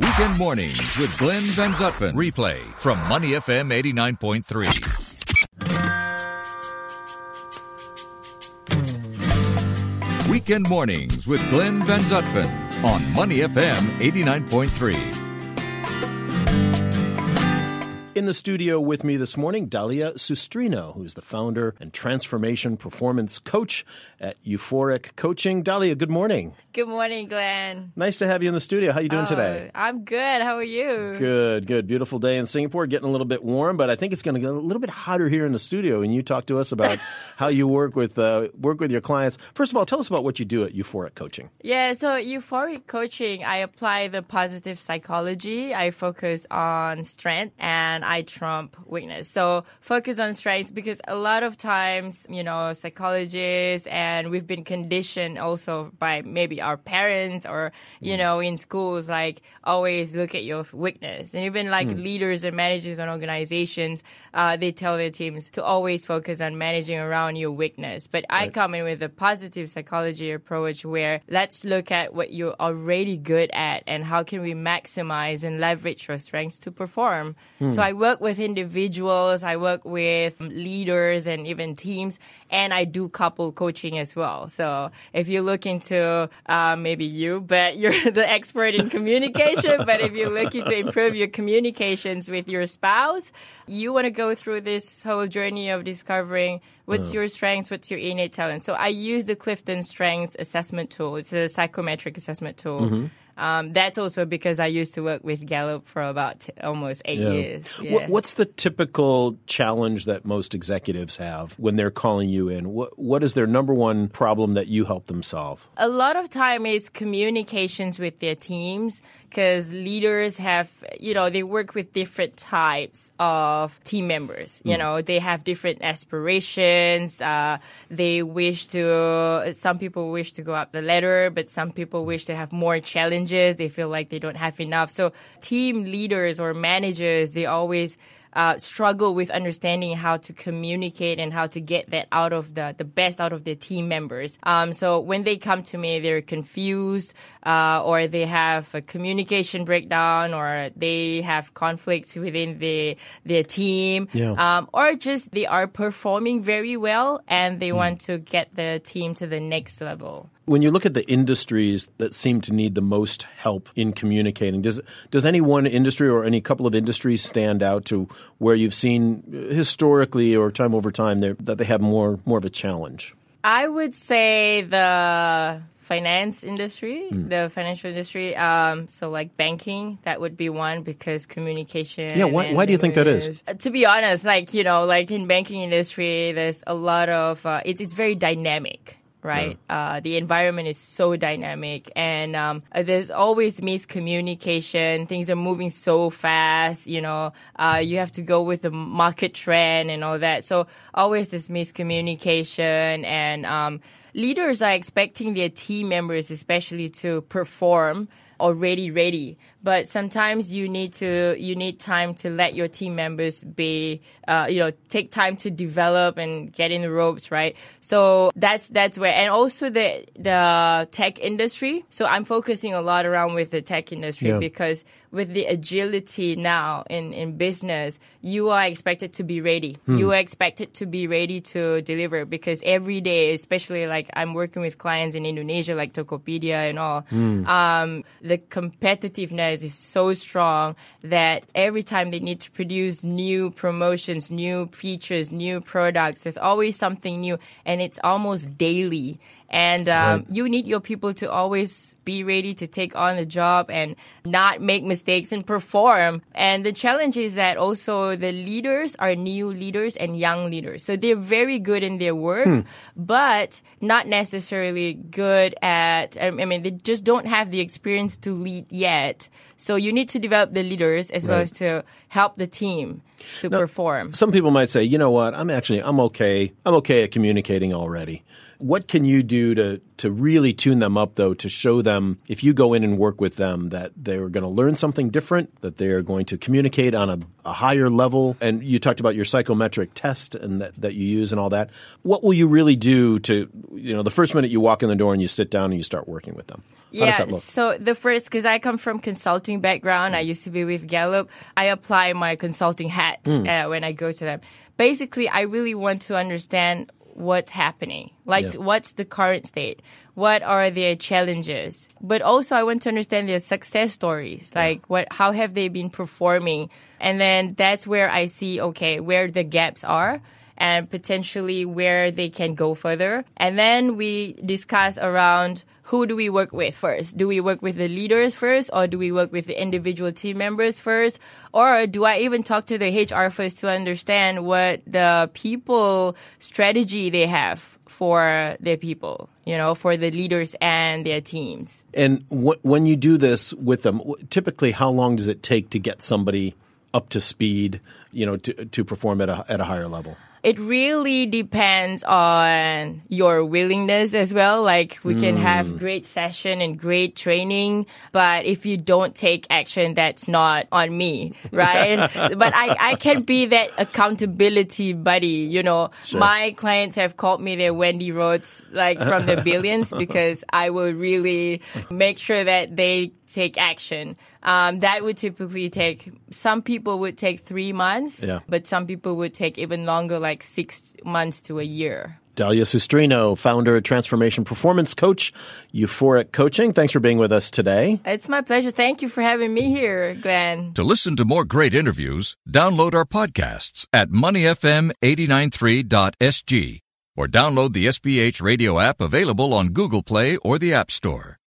Weekend Mornings with Glenn Van Zutphen. Replay from Money FM 89.3. Weekend Mornings with Glenn Van Zutphen on Money FM 89.3. In the studio with me this morning, Dalia Sustrino, who is the founder and transformation performance coach at Euphoric Coaching. Dalia, good morning. Good morning, Glenn. Nice to have you in the studio. How are you doing today? I'm good. How are you? Good, good. Beautiful day in Singapore, getting a little bit warm, but I think it's going to get a little bit hotter here in the studio. And you talk to us about how you work with your clients. First of all, tell us about what you do at Euphoric Coaching. Yeah, so Euphoric Coaching, I apply the positive psychology. I focus on strength and I trump weakness. So focus on strengths because a lot of times, you know, psychologists and we've been conditioned also by maybe our parents or, you know, in schools, like always look at your weakness. And even like leaders and managers and organizations, they tell their teams to always focus on managing around your weakness. But I come in with a positive psychology approach where let's look at what you're already good at and how can we maximize and leverage your strengths to perform. So I work with individuals, I work with leaders and even teams, and I do couple coaching as well. So if you look into maybe you, but you're the expert in communication. But if you're looking to improve your communications with your spouse, you want to go through this whole journey of discovering what's your strengths, what's your innate talent. So I use the Clifton Strengths Assessment Tool. It's a psychometric assessment tool. That's also because I used to work with Gallup for about almost 8 years. Yeah. What's the typical challenge that most executives have when they're calling you in? What is their number one problem that you help them solve? A lot of time is communications with their teams because leaders have, you know, they work with different types of team members. You know, they have different aspirations. They wish to, some people wish to go up the ladder, but some people wish to have more challenges. They feel like they don't have enough. So team leaders or managers, they always struggle with understanding how to communicate and how to get that out of the best out of their team members. So when they come to me, they're confused or they have a communication breakdown or they have conflicts within their team or just they are performing very well and they want to get the team to the next level. When you look at the industries that seem to need the most help in communicating, does any one industry or any couple of industries stand out to where you've seen historically or time over time that they have more of a challenge? I would say the finance industry, the financial industry. So like banking, that would be one because communication. Yeah, why do you think that is? To be honest, like, you know, like in banking industry, there's a lot of it's very dynamic. Right. The environment is so dynamic and there's always miscommunication. Things are moving so fast, you know, you have to go with the market trend and all that. So always this miscommunication and leaders are expecting their team members especially to perform already ready. But sometimes you need time to let your team members be, take time to develop and get in the ropes, right? So that's where, and also the tech industry. So I'm focusing a lot around with the tech industry because with the agility now in business, you are expected to be ready. You are expected to be ready to deliver because every day, especially like I'm working with clients in Indonesia, like Tokopedia and all, the competitiveness is so strong that every time they need to produce new promotions, new features, new products, there's always something new and it's almost daily. And you need your people to always be ready to take on the job and not make mistakes and perform. And the challenge is that also the leaders are new leaders and young leaders. So they're very good in their work, but not necessarily good at, they just don't have the experience to lead yet. So you need to develop the leaders as well as to help the team to perform. Some people might say, you know what, I'm okay at communicating already. What can you do to really tune them up, though, to show them, if you go in and work with them, that they're going to learn something different, that they're going to communicate on a higher level? And you talked about your psychometric test and that you use and all that. What will you really do to, the first minute you walk in the door and you sit down and you start working with them? How does that look? So the first, because I come from consulting background, I used to be with Gallup. I apply my consulting hat when I go to them. Basically, I really want to understand what's happening. What's the current state? What are their challenges? But also, I want to understand their success stories. How have they been performing? And then that's where I see, where the gaps are and potentially where they can go further. And then we discuss around who do we work with first? Do we work with the leaders first, or do we work with the individual team members first? Or do I even talk to the HR first to understand what the people strategy they have for their people, for the leaders and their teams? And when you do this with them, typically how long does it take to get somebody up to speed, to perform at a higher level? It really depends on your willingness as well. We can have great session and great training, but if you don't take action, that's not on me, right? But I can be that accountability buddy, Sure. My clients have called me their Wendy Rhodes, from the billions, because I will really make sure that they take action. That would typically take, some people would take 3 months, but some people would take even longer, 6 months to a year. Dalia Sustrino, founder, transformation performance coach, Euphoric Coaching. Thanks for being with us today. It's my pleasure. Thank you for having me here, Glenn. To listen to more great interviews, download our podcasts at moneyfm893.sg or download the SPH radio app available on Google Play or the App Store.